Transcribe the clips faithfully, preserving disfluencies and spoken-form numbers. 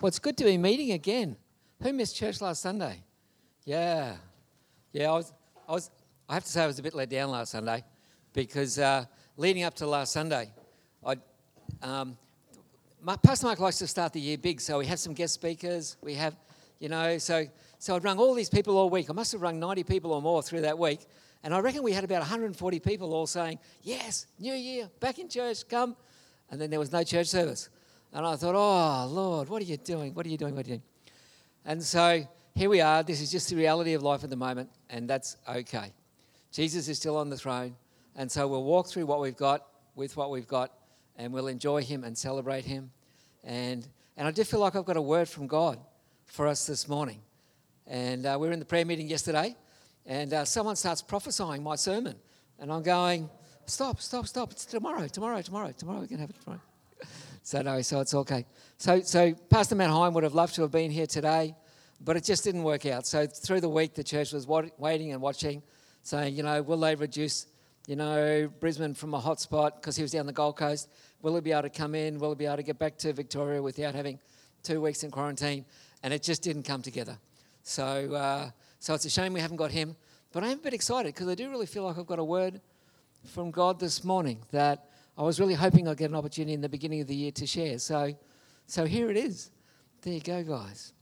Well, it's good to be meeting again. Who missed church last Sunday? Yeah. Yeah, I was, I was. I have to say I was a bit let down last Sunday because uh, leading up to last Sunday, I, um, my, Pastor Mark likes to start the year big, so we have some guest speakers. We have, you know, so so I'd rung all these people all week. I must have rung ninety people or more through that week, and I reckon we had about one hundred forty people all saying, yes, new year, back in church, come. And then there was no church service. And I thought, oh, Lord, what are you doing? What are you doing? What are you doing? And so here we are. This is just the reality of life at the moment, and that's okay. Jesus is still on the throne, and so we'll walk through what we've got with what we've got, and we'll enjoy him and celebrate him. And and I do feel like I've got a word from God for us this morning. And uh, we were in the prayer meeting yesterday, and uh, someone starts prophesying my sermon, and I'm going, stop, stop, stop. It's tomorrow, tomorrow, tomorrow, tomorrow. We can have it tomorrow. So no, so it's okay. So so Pastor Matt Hine would have loved to have been here today, but it just didn't work out. So through the week, the church was waiting and watching, saying, you know, will they reduce, you know, Brisbane from a hotspot because he was down the Gold Coast? Will he be able to come in? Will he be able to get back to Victoria without having two weeks in quarantine? And it just didn't come together. So uh, so it's a shame we haven't got him. But I am a bit excited because I do really feel like I've got a word from God this morning that I was really hoping I'd get an opportunity in the beginning of the year to share. So so here it is. There you go, guys.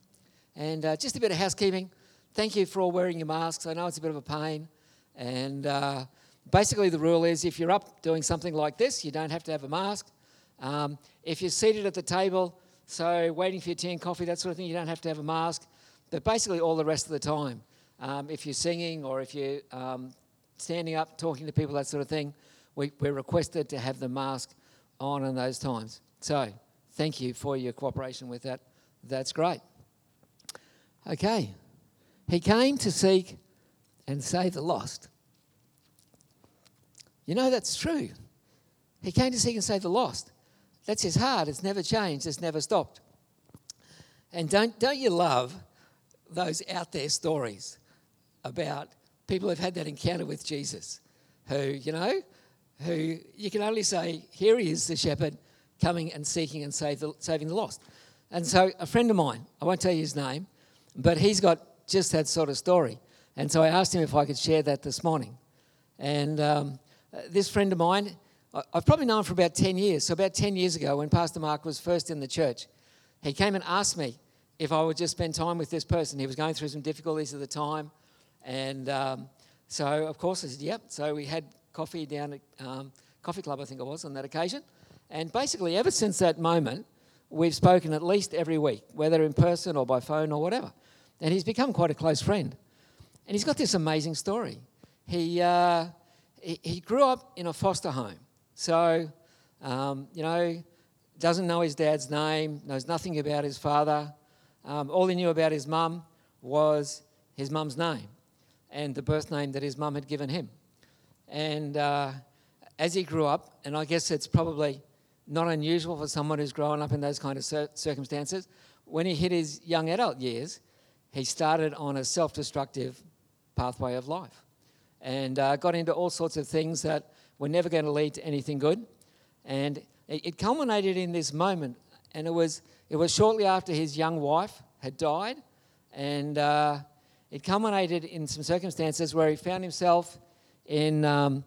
And uh, just a bit of housekeeping. Thank you for all wearing your masks. I know it's a bit of a pain. And uh, basically the rule is if you're up doing something like this, you don't have to have a mask. Um, if you're seated at the table, so waiting for your tea and coffee, that sort of thing, you don't have to have a mask. But basically all the rest of the time, um, if you're singing or if you're um, standing up, talking to people, that sort of thing, We, we're requested to have the mask on in those times. So thank you for your cooperation with that. That's great. Okay. He came to seek and save the lost. You know, that's true. He came to seek and save the lost. That's his heart. It's never changed. It's never stopped. And don't, don't you love those out there stories about people who've had that encounter with Jesus who, you know, who you can only say, here he is, the shepherd, coming and seeking and save the, saving the lost. And so a friend of mine, I won't tell you his name, but he's got just that sort of story. And so I asked him if I could share that this morning. And um, this friend of mine, I've probably known for about ten years. So about ten years ago, when Pastor Mark was first in the church, he came and asked me if I would just spend time with this person. He was going through some difficulties at the time. And um, so, of course, I said, yep. So we had coffee down at um, Coffee Club, I think it was, on that occasion. And basically ever since that moment, we've spoken at least every week, whether in person or by phone or whatever. And he's become quite a close friend. And he's got this amazing story. He uh, he, he grew up in a foster home. So, um, you know, doesn't know his dad's name, knows nothing about his father. Um, all he knew about his mum was his mum's name and the birth name that his mum had given him. And uh, as he grew up, and I guess it's probably not unusual for someone who's grown up in those kind of cir- circumstances, when he hit his young adult years, he started on a self-destructive pathway of life and uh, got into all sorts of things that were never going to lead to anything good. And it, it culminated in this moment, and it was it was shortly after his young wife had died, and uh, it culminated in some circumstances where he found himself in um,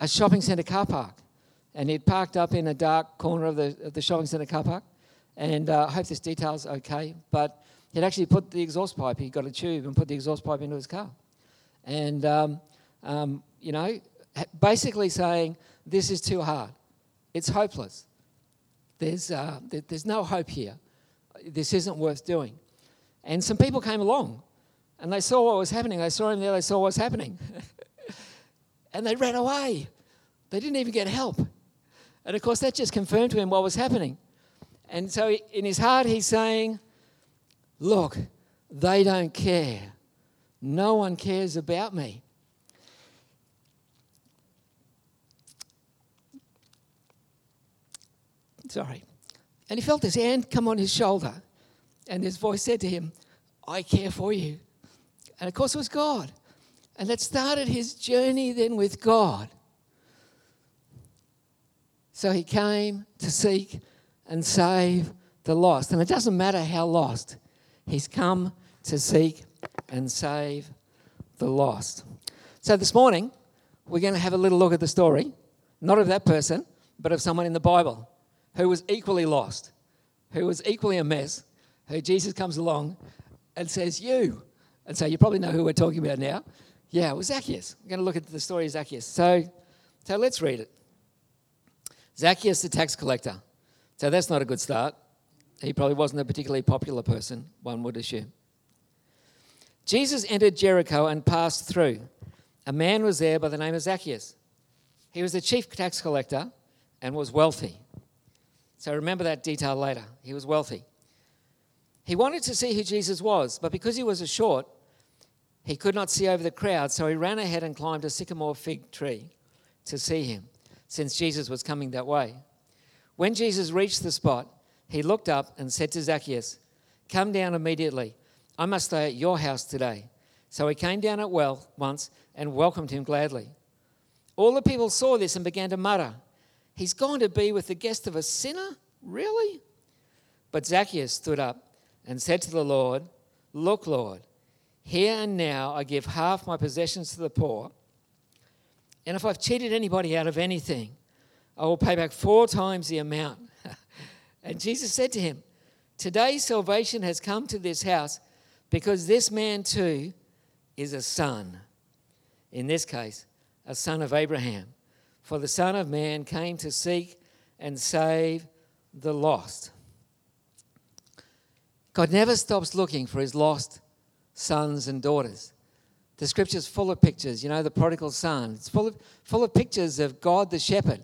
a shopping centre car park. And he'd parked up in a dark corner of the of the shopping centre car park. And uh, I hope this detail's okay. But he'd actually put the exhaust pipe, he got a tube and put the exhaust pipe into his car. And, um, um, you know, basically saying, this is too hard. It's hopeless. There's, uh, th- there's no hope here. This isn't worth doing. And some people came along and they saw what was happening. They saw him there, they saw what was happening. And they ran away. They didn't even get help. And of course, that just confirmed to him what was happening. And so in his heart, he's saying, look, they don't care. No one cares about me. Sorry. And he felt this hand come on his shoulder. And this voice said to him, I care for you. And of course, it was God. And that started his journey then with God. So he came to seek and save the lost. And it doesn't matter how lost. He's come to seek and save the lost. So this morning, we're going to have a little look at the story, not of that person, but of someone in the Bible who was equally lost, who was equally a mess, who Jesus comes along and says, you. And so you probably know who we're talking about now. Yeah, it was Zacchaeus. We're going to look at the story of Zacchaeus. So, so let's read it. Zacchaeus, the tax collector. So that's not a good start. He probably wasn't a particularly popular person, one would assume. Jesus entered Jericho and passed through. A man was there by the name of Zacchaeus. He was the chief tax collector and was wealthy. So remember that detail later. He was wealthy. He wanted to see who Jesus was, but because he was a short, he could not see over the crowd, so he ran ahead and climbed a sycamore fig tree to see him, since Jesus was coming that way. When Jesus reached the spot, he looked up and said to Zacchaeus, "Come down immediately. I must stay at your house today." So he came down at well once and welcomed him gladly. All the people saw this and began to mutter, "He's gone to be with the guest of a sinner? Really?" But Zacchaeus stood up and said to the Lord, "Look, Lord, here and now I give half my possessions to the poor, and if I've cheated anybody out of anything, I will pay back four times the amount." And Jesus said to him, "Today salvation has come to this house, because this man too is a son." In this case, a son of Abraham. For the Son of Man came to seek and save the lost. God never stops looking for his lost sons and daughters. The scripture's full of pictures. You know, the prodigal son. It's full of full of pictures of God the shepherd.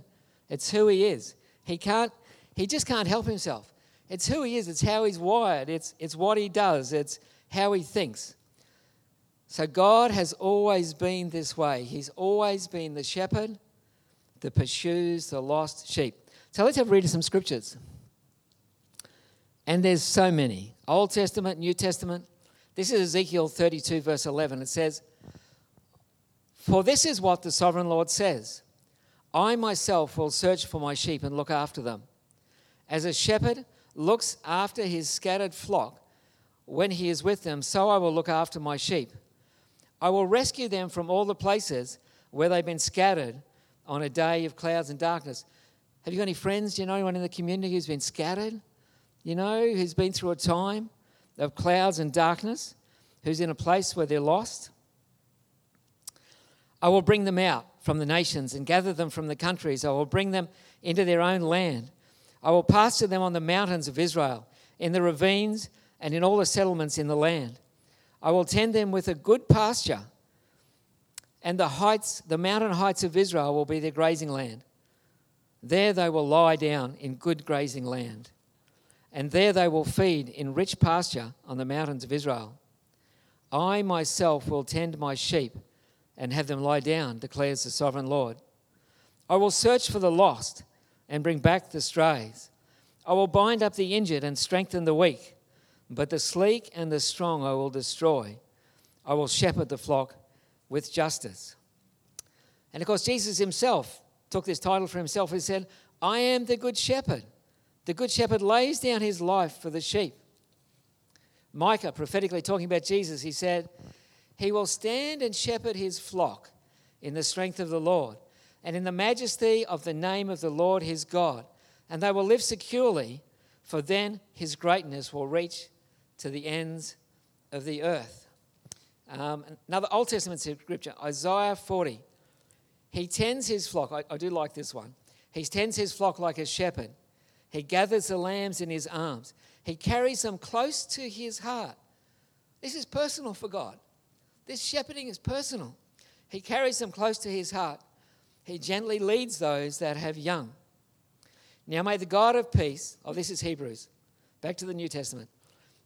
It's who he is. He can't, he just can't help himself. It's who he is. It's how he's wired. It's, it's what he does. It's how he thinks. So God has always been this way. He's always been the shepherd that pursues the lost sheep. So let's have a read of some scriptures. And there's so many. Old Testament, New Testament. This is Ezekiel thirty-two, verse eleven. It says, "For this is what the sovereign Lord says, I myself will search for my sheep and look after them. As a shepherd looks after his scattered flock when he is with them, so I will look after my sheep. I will rescue them from all the places where they've been scattered on a day of clouds and darkness." Have you got any friends? Do you know anyone in the community who's been scattered? You know, who's been through a time of clouds and darkness? Who's in a place where they're lost? "I will bring them out from the nations and gather them from the countries. I will bring them into their own land. I will pasture them on the mountains of Israel, in the ravines and in all the settlements in the land. I will tend them with a good pasture, and the heights, the mountain heights of Israel will be their grazing land. There they will lie down in good grazing land, and there they will feed in rich pasture on the mountains of Israel. I myself will tend my sheep and have them lie down, declares the sovereign Lord. I will search for the lost and bring back the strays. I will bind up the injured and strengthen the weak, but the sleek and the strong I will destroy. I will shepherd the flock with justice." And of course, Jesus himself took this title for himself. He said, "I am the good shepherd. The good shepherd lays down his life for the sheep." Micah, prophetically talking about Jesus, he said, "He will stand and shepherd his flock in the strength of the Lord and in the majesty of the name of the Lord his God. And they will live securely, for then his greatness will reach to the ends of the earth." Um, another Old Testament scripture, Isaiah forty. He tends his flock. I, I do like this one. He tends his flock like a shepherd. He gathers the lambs in his arms. He carries them close to his heart. This is personal for God. This shepherding is personal. He carries them close to his heart. He gently leads those that have young. Now may the God of peace, oh, this is Hebrews, back to the New Testament.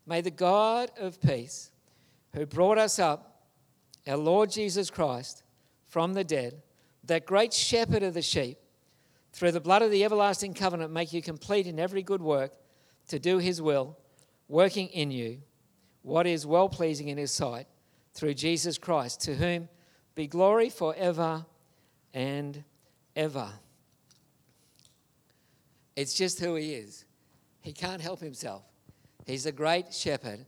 May the God of peace, who brought us up, our Lord Jesus Christ, from the dead, that great shepherd of the sheep, through the blood of the everlasting covenant, make you complete in every good work to do his will, working in you what is well-pleasing in his sight, through Jesus Christ, to whom be glory forever and ever. It's just who he is. He can't help himself. He's a great shepherd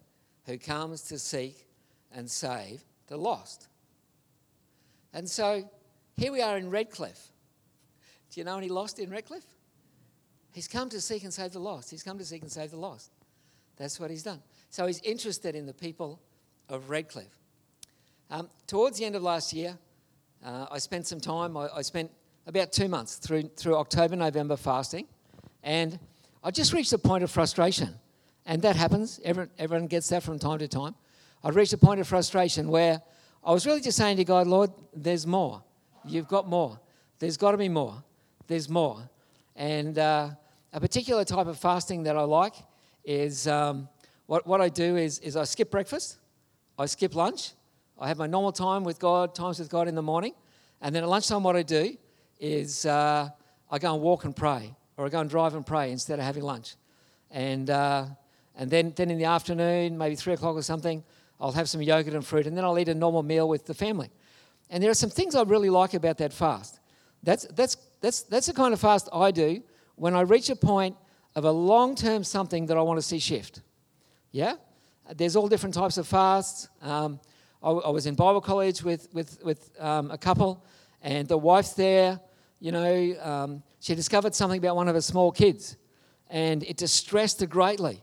who comes to seek and save the lost. And so here we are in Redcliffe. Do you know any lost in Redcliffe? He's come to seek and save the lost. He's come to seek and save the lost. That's what he's done. So he's interested in the people of Redcliffe. Um, towards the end of last year, uh, I spent some time. I, I spent about two months through, through October, November fasting. And I just reached a point of frustration. And that happens. Everyone, everyone gets that from time to time. I reached a point of frustration where I was really just saying to God, Lord, there's more. You've got more. There's got to be more. There's more. And uh, a particular type of fasting that I like is um, what, what I do is, is I skip breakfast. I skip lunch. I have my normal time with God, times with God in the morning. And then at lunchtime what I do is uh, I go and walk and pray, or I go and drive and pray instead of having lunch. And uh, and then, then in the afternoon, maybe three o'clock or something, I'll have some yogurt and fruit, and then I'll eat a normal meal with the family. And there are some things I really like about that fast. That's that's that's that's the kind of fast I do when I reach a point of a long-term something that I want to see shift. Yeah? There's all different types of fasts. Um I was in Bible college with with, with um, a couple, and the wife's there, you know, um, she discovered something about one of her small kids, and it distressed her greatly.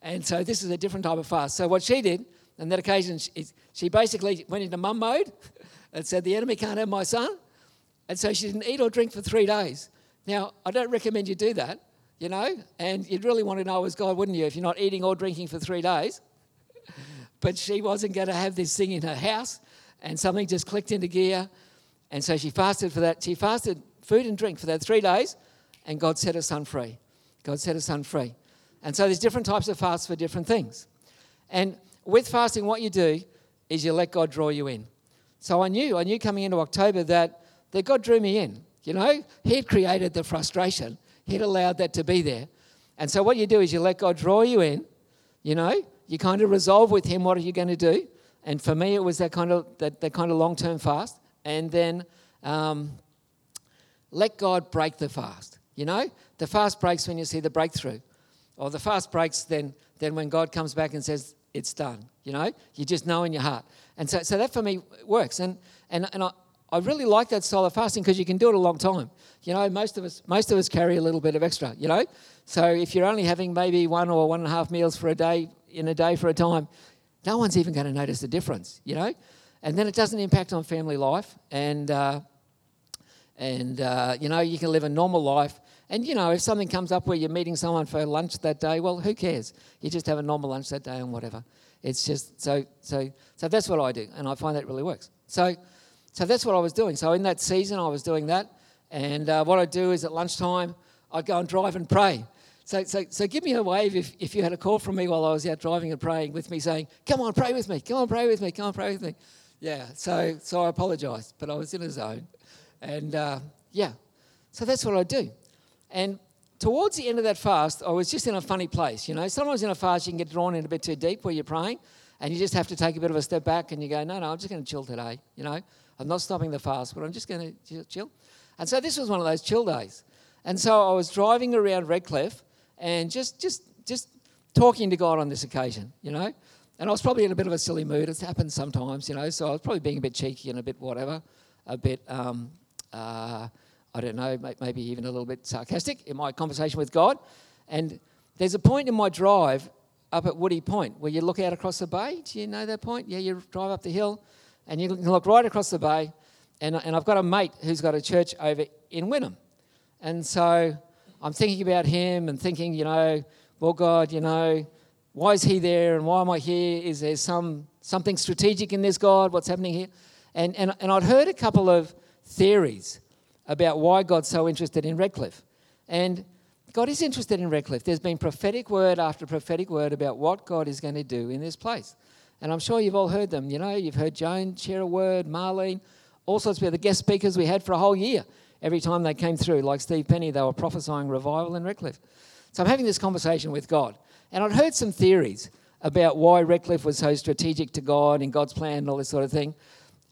And so this is a different type of fast. So what she did on that occasion, she, she basically went into mum mode and said, the enemy can't have my son. And so she didn't eat or drink for three days. Now, I don't recommend you do that, you know, and you'd really want to know as God, wouldn't you, if you're not eating or drinking for three days. But she wasn't going to have this thing in her house, and something just clicked into gear. And so she fasted for that. She fasted food and drink for that three days, and God set her son free. God set her son free. And so there's different types of fasts for different things. And with fasting, what you do is you let God draw you in. So I knew, I knew coming into October that, that God drew me in. You know, he had created the frustration. He had allowed that to be there. And so what you do is you let God draw you in, you know, you kind of resolve with him, what are you going to do? And for me, it was that kind of that, that kind of long-term fast. And then um, let God break the fast. You know, the fast breaks when you see the breakthrough. Or the fast breaks then, then when God comes back and says, it's done. You know, you just know in your heart. And so so that for me works. And and, and I, I really like that style of fasting because you can do it a long time. You know, most of us most of us carry a little bit of extra, you know. So if you're only having maybe one or one and a half meals for a day, in a day for a time, no one's even going to notice the difference, you know? And then it doesn't impact on family life. And, uh, and uh, you know, you can live a normal life. And, you know, if something comes up where you're meeting someone for lunch that day, well, who cares? You just have a normal lunch that day and whatever. It's just, so so so that's what I do. And I find that really works. So so that's what I was doing. So in that season, I was doing that. And uh, what I do is at lunchtime, I'd go and drive and pray. So, so, so give me a wave if, if you had a call from me while I was out driving and praying with me saying, come on, pray with me, come on, pray with me, come on, pray with me. Yeah, so so I apologise, but I was in a zone. And, uh, yeah, so that's what I do. And towards the end of that fast, I was just in a funny place, you know. Sometimes in a fast you can get drawn in a bit too deep where you're praying and you just have to take a bit of a step back and you go, no, no, I'm just going to chill today, you know. I'm not stopping the fast, but I'm just going to chill. And so this was one of those chill days. And so I was driving around Redcliffe, and just just just talking to God on this occasion, you know. And I was probably in a bit of a silly mood. It happens sometimes, you know. So I was probably being a bit cheeky and a bit whatever, a bit, um, uh, I don't know, maybe even a little bit sarcastic in my conversation with God. And there's a point in my drive up at Woody Point where you look out across the bay. Do you know that point? Yeah, you drive up the hill and you can look right across the bay. And, and I've got a mate who's got a church over in Wynnum. And so I'm thinking about him and thinking, you know, well, God, you know, why is he there and why am I here? Is there some something strategic in this, God? What's happening here? And and, and I'd heard a couple of theories about why God's so interested in Redcliffe. And God is interested in Redcliffe. There's been prophetic word after prophetic word about what God is going to do in this place. And I'm sure you've all heard them. You know, you've heard Joan share a word, Marlene, all sorts of the guest speakers we had for a whole year. Every time they came through, like Steve Penny, they were prophesying revival in Redcliffe. So I'm having this conversation with God. And I'd heard some theories about why Redcliffe was so strategic to God and God's plan and all this sort of thing.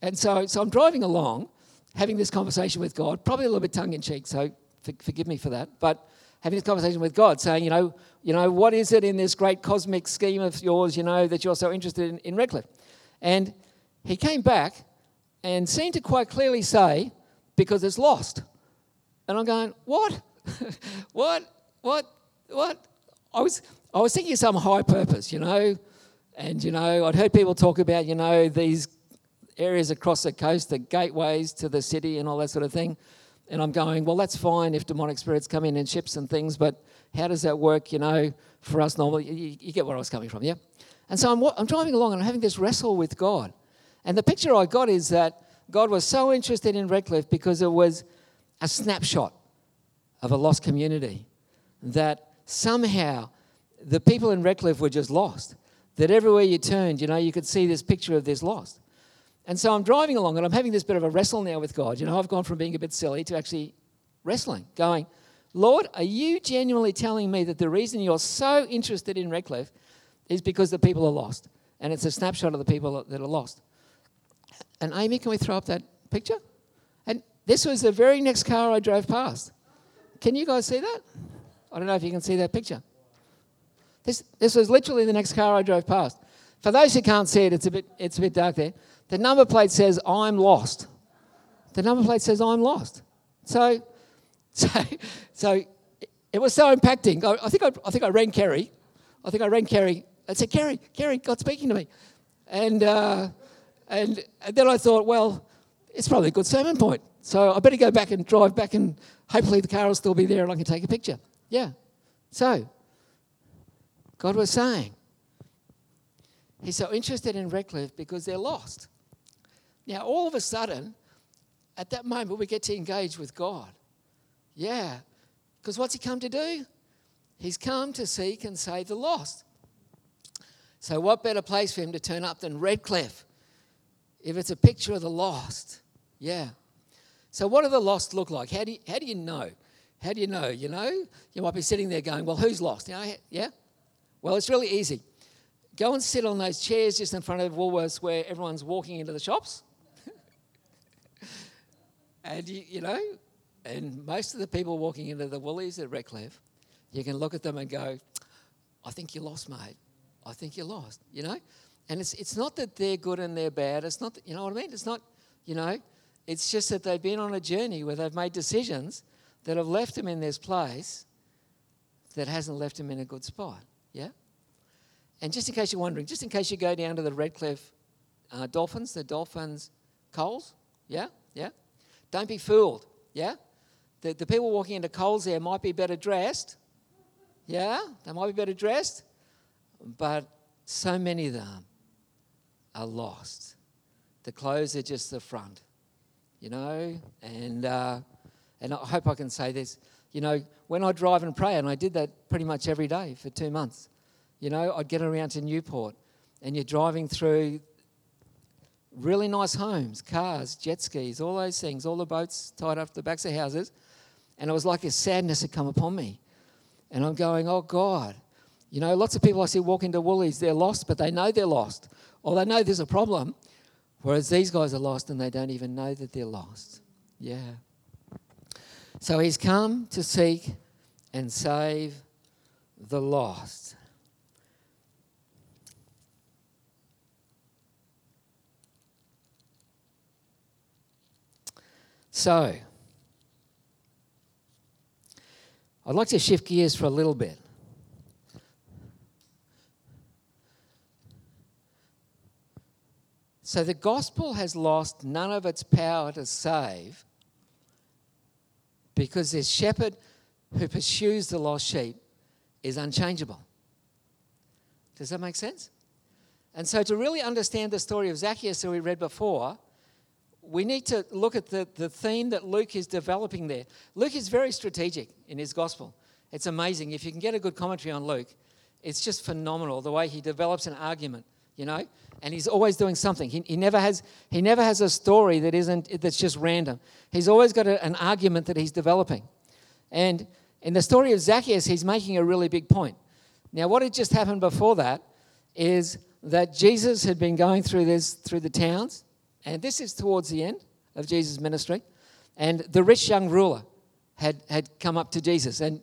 And so, so I'm driving along, having this conversation with God, probably a little bit tongue-in-cheek, so for, forgive me for that. But having this conversation with God, saying, you know, you know, what is it in this great cosmic scheme of yours, you know, that you're so interested in, in Redcliffe? And he came back and seemed to quite clearly say, because it's lost. And I'm going, what? what? What? What? I was I was thinking of some high purpose, you know. And, you know, I'd heard people talk about, you know, these areas across the coast, the gateways to the city and all that sort of thing. And I'm going, well, that's fine if demonic spirits come in in ships and things, but how does that work, you know, for us normally? You, you get where I was coming from, yeah? And so I'm, I'm driving along and I'm having this wrestle with God. And the picture I got is that God was so interested in Redcliffe because it was a snapshot of a lost community, that somehow the people in Redcliffe were just lost, that everywhere you turned, you know, you could see this picture of this lost. And so I'm driving along and I'm having this bit of a wrestle now with God. You know, I've gone from being a bit silly to actually wrestling, going, Lord, are you genuinely telling me that the reason you're so interested in Redcliffe is because the people are lost, and it's a snapshot of the people that are lost? And Amy, can we throw up that picture? And this was the very next car I drove past. Can you guys see that? I don't know if you can see that picture. This this was literally the next car I drove past. For those who can't see it, it's a bit it's a bit dark there. The number plate says, I'm lost. The number plate says, I'm lost. So so, so it was so impacting. I, I think I, I think I rang Kerry. I think I rang Kerry. I said, Kerry, Kerry, God's speaking to me. And, uh, and, and then I thought, well, it's probably a good sermon point. So I better go back and drive back, and hopefully the car will still be there and I can take a picture. Yeah. So God was saying, he's so interested in Redcliffe because they're lost. Now, all of a sudden, at that moment, we get to engage with God. Yeah. Because what's he come to do? He's come to seek and save the lost. So what better place for him to turn up than Redcliffe, if it's a picture of the lost? Yeah. So what do the lost look like? How do you, how do you know? How do you know? You know, you might be sitting there going, well, who's lost? You know, yeah? Well, it's really easy. Go and sit on those chairs just in front of Woolworths where everyone's walking into the shops. And, you, you know, and most of the people walking into the Woolies at Redcliffe, you can look at them and go, I think you're lost, mate. I think you're lost, you know? And it's it's not that they're good and they're bad. It's not, that, you know what I mean? It's not, you know, it's just that they've been on a journey where they've made decisions that have left them in this place that hasn't left them in a good spot, yeah? And just in case you're wondering, just in case you go down to the Redcliffe uh, Dolphins, the Dolphins Coles, yeah, yeah? Don't be fooled, yeah? The, the people walking into Coles there might be better dressed, yeah? They might be better dressed, but so many of them are lost. The clothes are just the front, you know? And... Uh, And I hope I can say this, you know, when I drive and pray, and I did that pretty much every day for two months, you know, I'd get around to Newport, and you're driving through really nice homes, cars, jet skis, all those things, all the boats tied up to the backs of houses, and it was like this sadness had come upon me. And I'm going, oh, God, you know, lots of people I see walk into Woolies, they're lost, but they know they're lost, or they know there's a problem, whereas these guys are lost and they don't even know that they're lost. Yeah. So he's come to seek and save the lost. So, I'd like to shift gears for a little bit. So the gospel has lost none of its power to save, because this shepherd who pursues the lost sheep is unchangeable. Does that make sense? And so to really understand the story of Zacchaeus that we read before, we need to look at the, the theme that Luke is developing there. Luke is very strategic in his gospel. It's amazing. If you can get a good commentary on Luke, it's just phenomenal the way he develops an argument, you know, and he's always doing something. He, he never has he never has a story that isn't that's just random. He's always got a, an argument that he's developing. And in the story of Zacchaeus, he's making a really big point. Now, what had just happened before that is that Jesus had been going through this through the towns, and this is towards the end of Jesus' ministry, and the rich young ruler had had come up to Jesus, and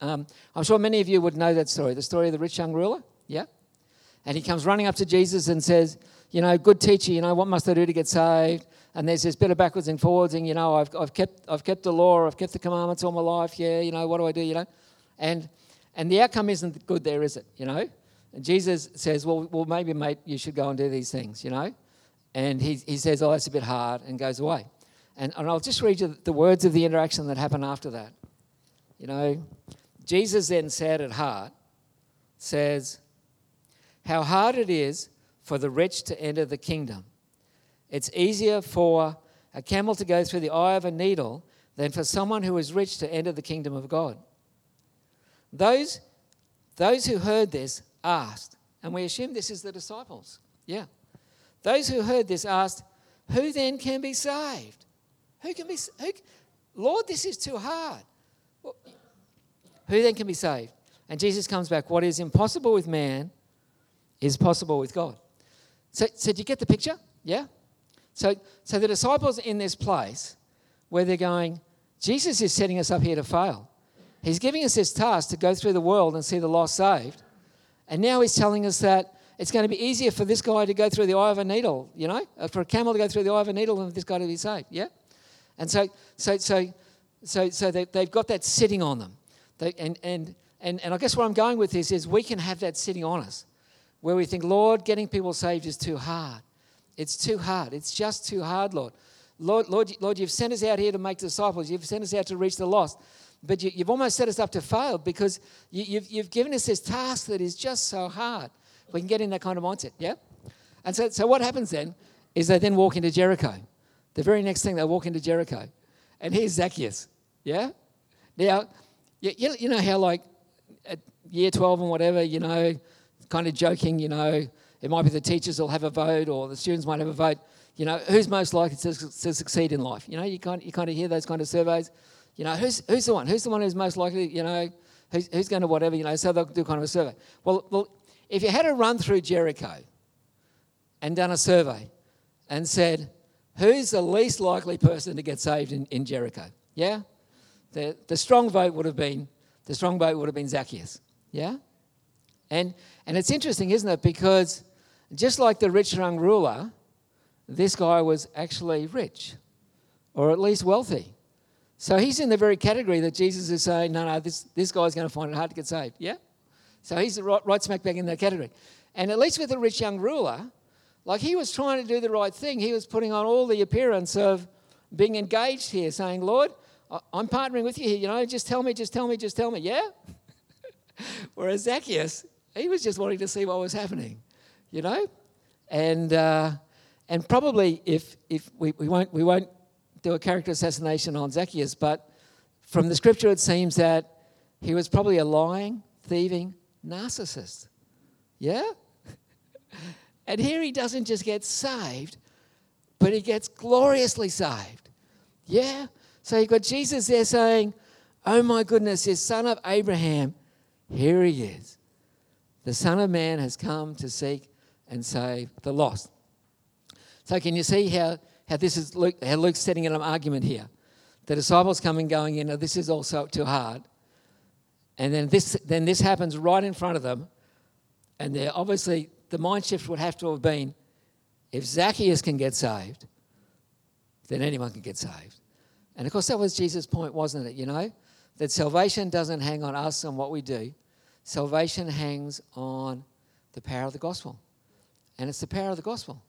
Um, I'm sure many of you would know that story, the story of the rich young ruler. Yeah? And he comes running up to Jesus and says, you know, good teacher, you know, what must I do to get saved? And there's this bit of backwards and forwards, and, you know, I've, I've kept I've kept the law, I've kept the commandments all my life, yeah, you know, what do I do, you know? And and the outcome isn't good there, is it, you know? And Jesus says, well, well, maybe, mate, you should go and do these things, you know? And he he says, oh, that's a bit hard, and goes away. And, and I'll just read you the words of the interaction that happened after that. You know, Jesus then sad at heart says, how hard it is for the rich to enter the kingdom. It's easier for a camel to go through the eye of a needle than for someone who is rich to enter the kingdom of God. Those, those who heard this asked, and we assume this is the disciples. Yeah. Those who heard this asked, who then can be saved? Who can be, who, Lord, this is too hard. Well, who then can be saved? And Jesus comes back, what is impossible with man is possible with God. So, so do you get the picture? Yeah? So, so the disciples in this place where they're going, Jesus is setting us up here to fail. He's giving us this task to go through the world and see the lost saved. And now he's telling us that it's going to be easier for this guy to go through the eye of a needle, you know, for a camel to go through the eye of a needle than for this guy to be saved. Yeah? And so so so so so they, they've got that sitting on them. They, and, and, and, and I guess where I'm going with this is we can have that sitting on us where we think, Lord, getting people saved is too hard. It's too hard. It's just too hard, Lord. Lord, Lord, Lord, you've sent us out here to make disciples. You've sent us out to reach the lost. But you, you've almost set us up to fail because you, you've, you've given us this task that is just so hard. We can get in that kind of mindset, yeah? And so, so what happens then is they then walk into Jericho. The very next thing, they walk into Jericho. And here's Zacchaeus, yeah? Now, you, you know how like at year twelve and whatever, you know, kind of joking, you know, it might be the teachers will have a vote or the students might have a vote. You know, who's most likely to, to succeed in life? You know, you kind, you kind of hear those kind of surveys. You know, who's who's the one? Who's the one who's most likely, you know, who's, who's going to whatever, you know, so they'll do kind of a survey. Well, well, if you had a run through Jericho and done a survey and said, who's the least likely person to get saved in, in Jericho? Yeah? The the strong vote would have been, the strong vote would have been Zacchaeus. Yeah? And and it's interesting, isn't it? Because just like the rich young ruler, this guy was actually rich, or at least wealthy. So he's in the very category that Jesus is saying, no, no, this, this guy's going to find it hard to get saved. Yeah? So he's right, right smack back in that category. And at least with the rich young ruler, like he was trying to do the right thing. He was putting on all the appearance of being engaged here, saying, Lord, I'm partnering with you here. You know, just tell me, just tell me, just tell me. Yeah? Whereas Zacchaeus, he was just wanting to see what was happening. You know, and uh, and probably if if we, we won't we won't do a character assassination on Zacchaeus, but from the scripture it seems that he was probably a lying, thieving narcissist. Yeah, and here he doesn't just get saved, but he gets gloriously saved. Yeah, so you've got Jesus there saying, "Oh my goodness, this son of Abraham, here he is. The Son of Man has come to seek and save the lost." So can you see how, how this is Luke, how Luke's setting an argument here? The disciples come and going, you know, this is also too hard. And then this then this happens right in front of them. And they're obviously the mind shift would have to have been, if Zacchaeus can get saved, then anyone can get saved. And of course that was Jesus' point, wasn't it? You know, that salvation doesn't hang on us and what we do. Salvation hangs on the power of the gospel. And it's the power of the gospel.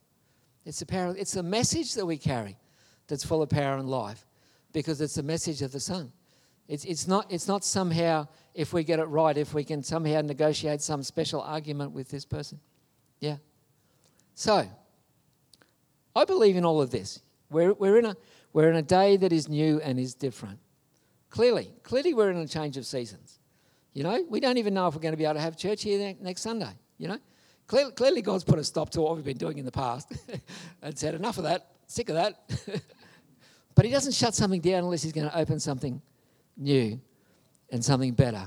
It's the power. It's the message that we carry that's full of power and life, because it's the message of the Son. It's it's not it's not somehow if we get it right, if we can somehow negotiate some special argument with this person. Yeah. So I believe in all of this. We're we're in a we're in a day that is new and is different. Clearly, clearly we're in a change of seasons. You know, we don't even know if we're going to be able to have church here next Sunday. You know. Clearly, God's put a stop to what we've been doing in the past and said, enough of that, sick of that. But he doesn't shut something down unless he's going to open something new and something better.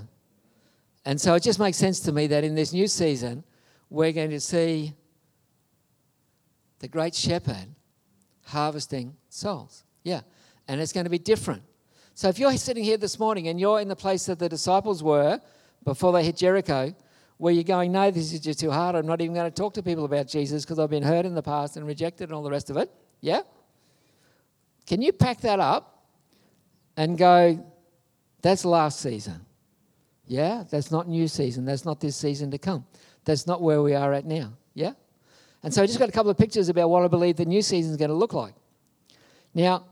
And so it just makes sense to me that in this new season, we're going to see the great shepherd harvesting souls. Yeah, and it's going to be different. So if you're sitting here this morning and you're in the place that the disciples were before they hit Jericho, where you're going, no, this is just too hard. I'm not even going to talk to people about Jesus because I've been hurt in the past and rejected and all the rest of it. Yeah? Can you pack that up and go, that's last season. Yeah? That's not new season. That's not this season to come. That's not where we are at now. Yeah? And so I just got a couple of pictures about what I believe the new season is going to look like. Now,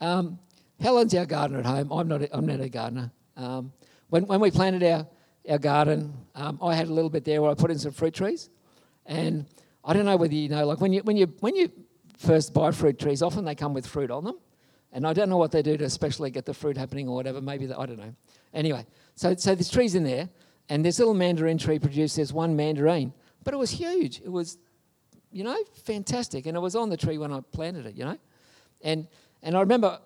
um, Helen's our gardener at home. I'm not a, I'm not a gardener. Um, when, when we planted our, our garden, um, I had a little bit there where I put in some fruit trees. And I don't know whether you know, like when you when you, when you first buy fruit trees, often they come with fruit on them. And I don't know what they do to especially get the fruit happening or whatever. Maybe, the, I don't know. Anyway, so, so there's trees in there. And this little mandarin tree produced this one mandarin. But it was huge. It was, you know, fantastic. And it was on the tree when I planted it, you know. And and I remember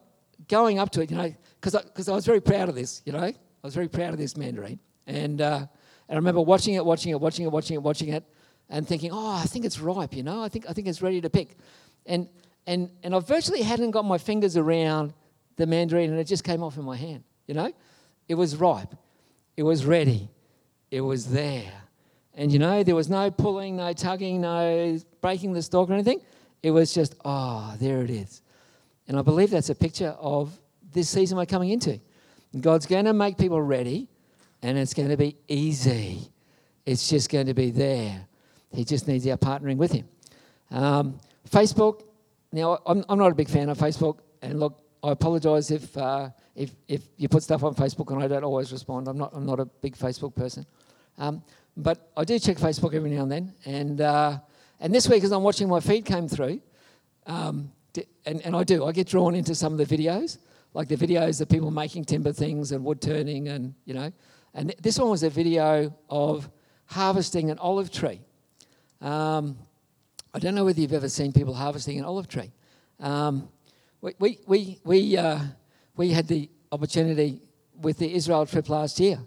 going up to it, you know, because I, because I was very proud of this, you know. I was very proud of this mandarin. And, uh, and I remember watching it, watching it, watching it, watching it, watching it, and thinking, oh, I think it's ripe, you know. I think I think it's ready to pick. And and and I virtually hadn't got my fingers around the mandarin, and it just came off in my hand, you know. It was ripe. It was ready. It was there. And, you know, there was no pulling, no tugging, no breaking the stalk or anything. It was just, ah, oh, there it is. And I believe that's a picture of this season we're coming into. God's going to make people ready, and it's going to be easy. It's just going to be there. He just needs our partnering with him. Um, Facebook. Now, I'm, I'm not a big fan of Facebook. And, look, I apologise if, uh, if if you put stuff on Facebook and I don't always respond. I'm not I'm not a big Facebook person. Um, but I do check Facebook every now and then. And uh, and this week, as I'm watching my feed came through, um, and, and I do, I get drawn into some of the videos, like the videos of people making timber things and wood turning and, you know. And this one was a video of harvesting an olive tree. Um, I don't know whether you've ever seen people harvesting an olive tree. Um, we we we we, uh, we had the opportunity with the Israel trip last year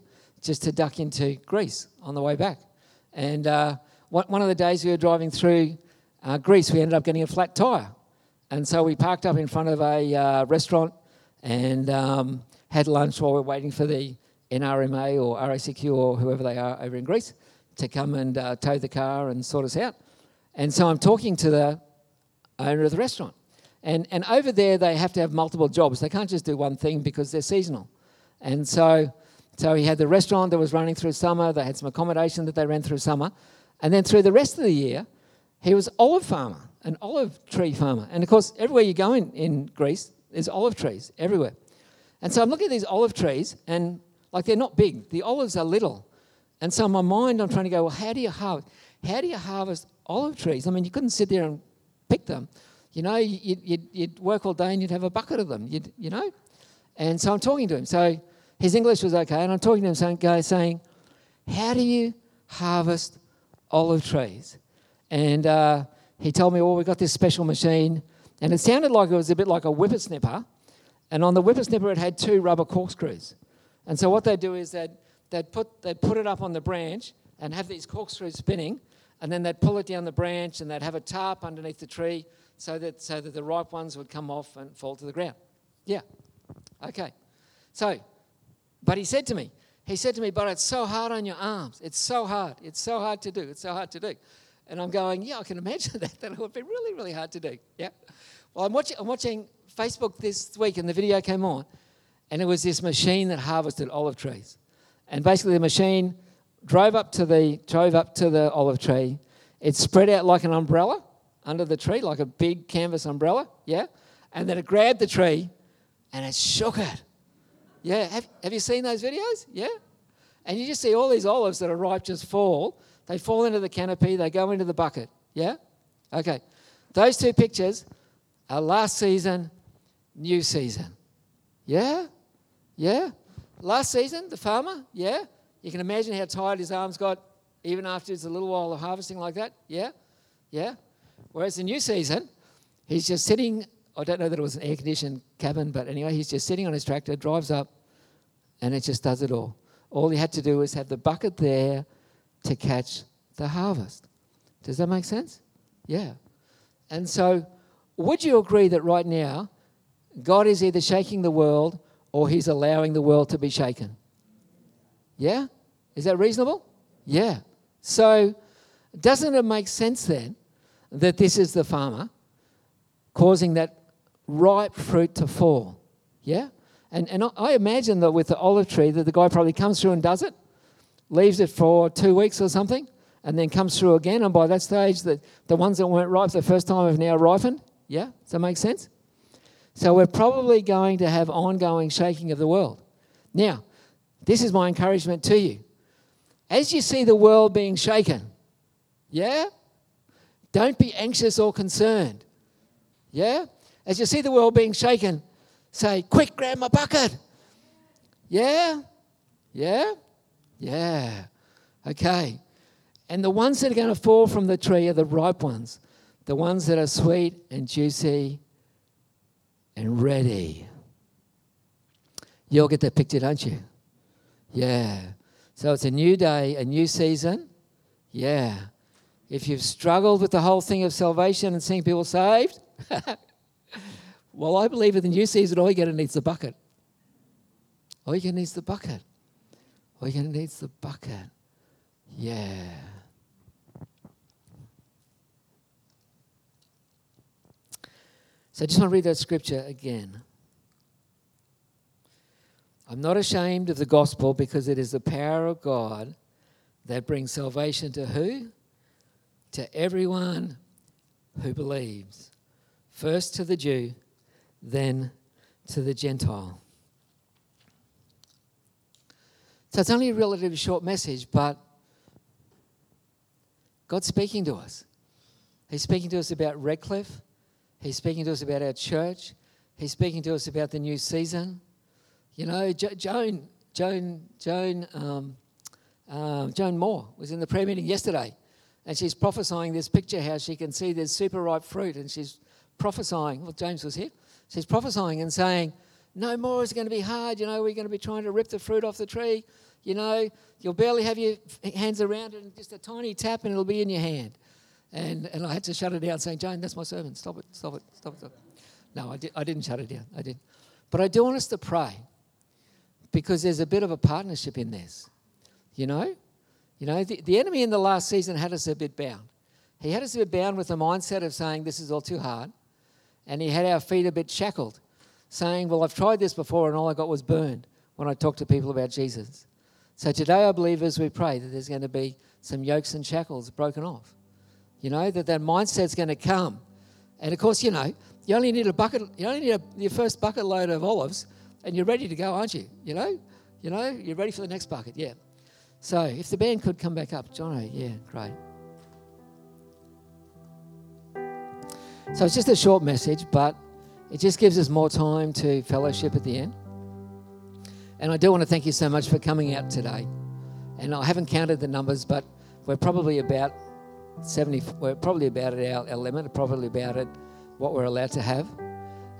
just to duck into Greece on the way back. And uh, one of the days we were driving through uh, Greece, we ended up getting a flat tyre. And so we parked up in front of a uh, restaurant and um, had lunch while we were waiting for the N R M A or R A C Q or whoever they are over in Greece to come and uh, tow the car and sort us out. And so I'm talking to the owner of the restaurant. And and over there, they have to have multiple jobs. They can't just do one thing because they're seasonal. And so so he had the restaurant that was running through summer. They had some accommodation that they ran through summer. And then through the rest of the year, he was olive farmer, an olive tree farmer. And, of course, everywhere you go in, in Greece, there's olive trees everywhere. And so I'm looking at these olive trees, and, like, they're not big. The olives are little. And so in my mind, I'm trying to go, well, how do you harvest? How do you harvest olive trees? I mean, you couldn't sit there and pick them. You know, you'd, you'd, you'd work all day and you'd have a bucket of them, you'd, you know. And so I'm talking to him. So his English was okay, and I'm talking to him saying, guy saying, how do you harvest olive trees? And uh, he told me, well, we've got this special machine. And it sounded like it was a bit like a whippersnipper. And on the whippersnipper, it had two rubber corkscrews. And so what they'd do is they'd, they'd, put, they'd put it up on the branch and have these corkscrews spinning, and then they'd pull it down the branch and they'd have a tarp underneath the tree so that so that the ripe ones would come off and fall to the ground. Yeah. Okay. So, but he said to me, he said to me, but it's so hard on your arms. It's so hard. It's so hard to do. It's so hard to do. And I'm going, yeah, I can imagine that. That would be really, really hard to do. Yeah. Well, I'm watching, I'm watching Facebook this week, and the video came on, and it was this machine that harvested olive trees. And basically the machine drove up to the drove up to the olive tree. It spread out like an umbrella under the tree, like a big canvas umbrella, yeah? And then it grabbed the tree and it shook it. Yeah, have, have you seen those videos? Yeah? And you just see all these olives that are ripe just fall. They fall into the canopy, they go into the bucket, yeah? Okay, those two pictures are last season, new season. Yeah? Yeah? Last season, the farmer, yeah? You can imagine how tired his arms got even after it's a little while of harvesting like that, yeah? Yeah? Whereas the new season, he's just sitting, I don't know that it was an air-conditioned cabin, but anyway, he's just sitting on his tractor, drives up, and it just does it all. All he had to do was have the bucket there to catch the harvest. Does that make sense? Yeah. And so would you agree that right now God is either shaking the world or he's allowing the world to be shaken. Yeah? Is that reasonable? Yeah. So doesn't it make sense then that this is the farmer causing that ripe fruit to fall? Yeah? And and I imagine that with the olive tree that the guy probably comes through and does it, leaves it for two weeks or something, and then comes through again, and by that stage, the, the ones that weren't ripe the first time have now ripened. Yeah? Does that make sense? So we're probably going to have ongoing shaking of the world. Now, this is my encouragement to you. As you see the world being shaken, yeah? Don't be anxious or concerned. Yeah? As you see the world being shaken, say, quick, grab my bucket. Yeah? Yeah? Yeah. Okay. And the ones that are going to fall from the tree are the ripe ones, the ones that are sweet and juicy and ready. You all get that picture, don't you? Yeah. So it's a new day, a new season. Yeah. If you've struggled with the whole thing of salvation and seeing people saved, well, I believe in the new season, all you're going to need is the bucket. All you're going to need is the bucket. All you're going to need is the bucket. Yeah. So I just want to read that scripture again. I'm not ashamed of the gospel because it is the power of God that brings salvation to who? To everyone who believes. First to the Jew, then to the Gentile. So it's only a relatively short message, but God's speaking to us. He's speaking to us about Redcliffe. He's speaking to us about our church. He's speaking to us about the new season. You know, jo- Joan, Joan, Joan, um, uh, Joan Moore was in the prayer meeting yesterday, and she's prophesying this picture how she can see there's super ripe fruit, and she's prophesying. Well, James was here. She's prophesying and saying, "No more is going to be hard. You know, we're going to be trying to rip the fruit off the tree. You know, you'll barely have your hands around it, and just a tiny tap, and it'll be in your hand." And and I had to shut it down, saying, "Jane, that's my sermon. Stop it, stop it, stop it, stop it." No, I, di- I didn't shut it down. I didn't. But I do want us to pray, because there's a bit of a partnership in this. You know, you know, the, the enemy in the last season had us a bit bound. He had us a bit bound with the mindset of saying this is all too hard, and he had our feet a bit shackled, saying, "Well, I've tried this before, and all I got was burned when I talked to people about Jesus." So today I believe as we pray that there's going to be some yokes and shackles broken off. You know, that that mindset's going to come. And of course, you know, you only need a bucket, you only need a, your first bucket load of olives, and you're ready to go, aren't you? You know, you know, you're ready for the next bucket, yeah. So if the band could come back up, Jono, yeah, great. So it's just a short message, but it just gives us more time to fellowship at the end. And I do want to thank you so much for coming out today. And I haven't counted the numbers, but we're probably about seventy, we're probably about at our, our limit, probably about at what we're allowed to have.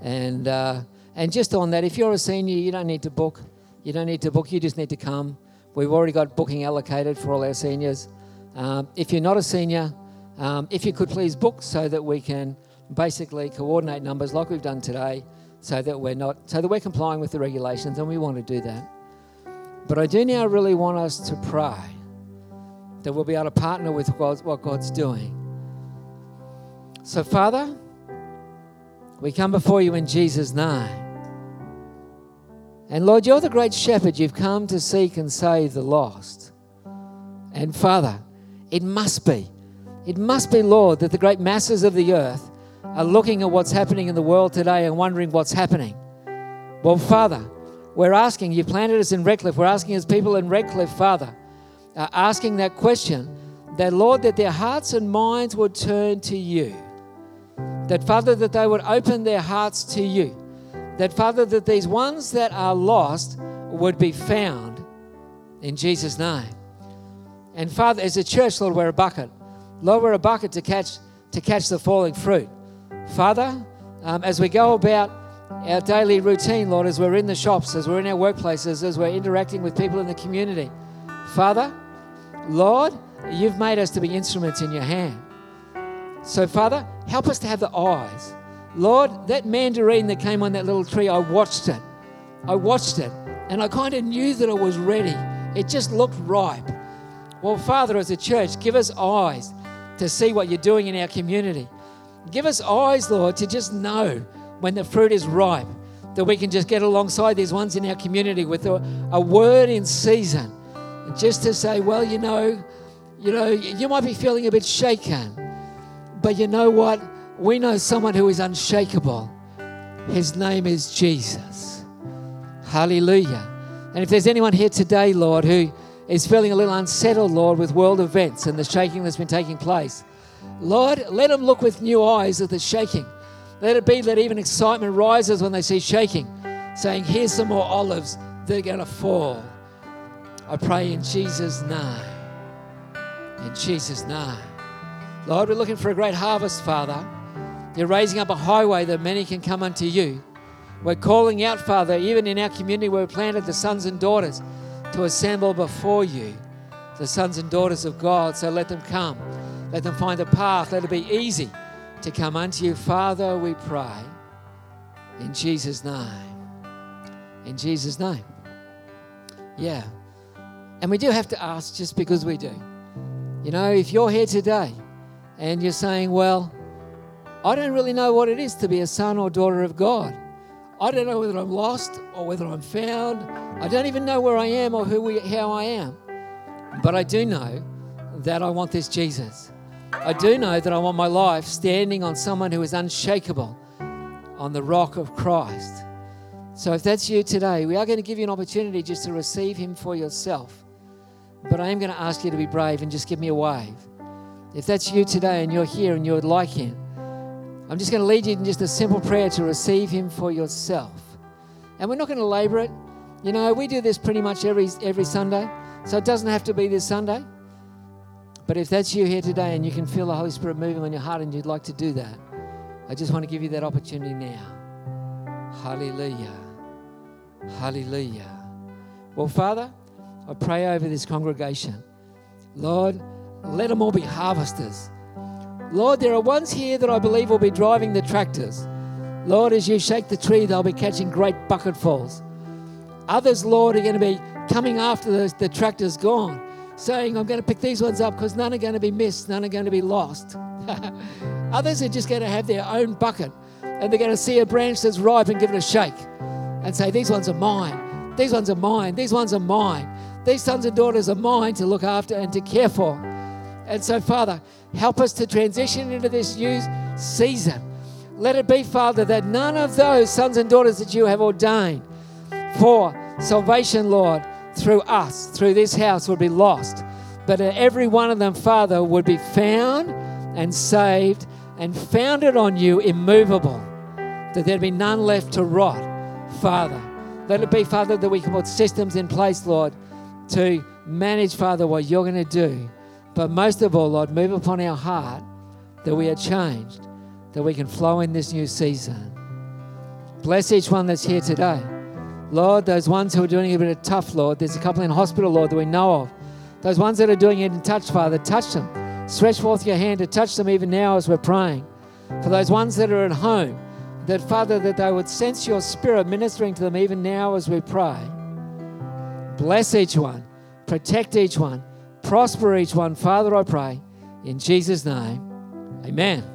And uh, and just on that, if you're a senior, you don't need to book. You don't need to book. You just need to come. We've already got booking allocated for all our seniors. Um, if you're not a senior, um, if you could please book so that we can basically coordinate numbers like we've done today so that we're not, so that we're complying with the regulations, and we want to do that. But I do now really want us to pray that we'll be able to partner with what God's doing. So, Father, we come before you in Jesus' name. And, Lord, you're the great shepherd. You've come to seek and save the lost. And, Father, it must be, it must be, Lord, that the great masses of the earth are looking at what's happening in the world today and wondering what's happening. Well, Father, we're asking, you planted us in Redcliffe, we're asking as people in Redcliffe, Father, Uh, asking that question, that, Lord, that their hearts and minds would turn to you. That, Father, that they would open their hearts to you. That, Father, that these ones that are lost would be found in Jesus' name. And, Father, as a church, Lord, we're a bucket. Lord, we're a bucket to catch to catch the falling fruit. Father, um, as we go about our daily routine, Lord, as we're in the shops, as we're in our workplaces, as we're interacting with people in the community, Father, Lord, you've made us to be instruments in your hand. So, Father, help us to have the eyes. Lord, that mandarin that came on that little tree, I watched it. I watched it and I kind of knew that it was ready. It just looked ripe. Well, Father, as a church, give us eyes to see what you're doing in our community. Give us eyes, Lord, to just know when the fruit is ripe, that we can just get alongside these ones in our community with a, a word in season, just to say, well, you know, you know, you might be feeling a bit shaken, but you know what? We know someone who is unshakable. His name is Jesus. Hallelujah. And if there's anyone here today, Lord, who is feeling a little unsettled, Lord, with world events and the shaking that's been taking place, Lord, let them look with new eyes at the shaking. Let it be that even excitement rises when they see shaking, saying, here's some more olives, they're going to fall. I pray in Jesus' name. In Jesus' name. Lord, we're looking for a great harvest, Father. You're raising up a highway that many can come unto you. We're calling out, Father, even in our community where we planted the sons and daughters to assemble before you, the sons and daughters of God. So let them come. Let them find a path. Let it be easy to come unto you. Father, we pray in Jesus' name. In Jesus' name. Yeah. And we do have to ask just because we do. You know, if you're here today and you're saying, well, I don't really know what it is to be a son or daughter of God. I don't know whether I'm lost or whether I'm found. I don't even know where I am or who we, how I am. But I do know that I want this Jesus. I do know that I want my life standing on someone who is unshakable, on the rock of Christ. So if that's you today, we are going to give you an opportunity just to receive him for yourself. But I am going to ask you to be brave and just give me a wave. If that's you today and you're here and you're like him, I'm just going to lead you in just a simple prayer to receive him for yourself. And we're not going to labor it. You know, we do this pretty much every every Sunday. So it doesn't have to be this Sunday. But if that's you here today and you can feel the Holy Spirit moving on your heart and you'd like to do that, I just want to give you that opportunity now. Hallelujah. Hallelujah. Well, Father, I pray over this congregation. Lord, let them all be harvesters. Lord, there are ones here that I believe will be driving the tractors. Lord, as you shake the tree, they'll be catching great bucketfuls. Others, Lord, are going to be coming after the, the tractor's gone, saying, I'm going to pick these ones up because none are going to be missed, none are going to be lost. Others are just going to have their own bucket and they're going to see a branch that's ripe and give it a shake and say, these ones are mine, these ones are mine, these ones are mine. These sons and daughters are mine to look after and to care for. And so, Father, help us to transition into this new season. Let it be, Father, that none of those sons and daughters that you have ordained for salvation, Lord, through us, through this house, would be lost. But every one of them, Father, would be found and saved and founded on you, immovable, that there'd be none left to rot, Father. Let it be, Father, that we can put systems in place, Lord, to manage, Father, what you're going to do. But most of all, Lord, move upon our heart that we are changed, that we can flow in this new season. Bless each one that's here today. Lord, those ones who are doing a bit of tough, Lord, there's a couple in hospital, Lord, that we know of. Those ones that are doing it in touch, Father, touch them. Stretch forth your hand to touch them even now as we're praying. For those ones that are at home, that, Father, that they would sense your spirit ministering to them even now as we pray. Bless each one. Protect each one. Prosper each one. Father, I pray in Jesus' name. Amen.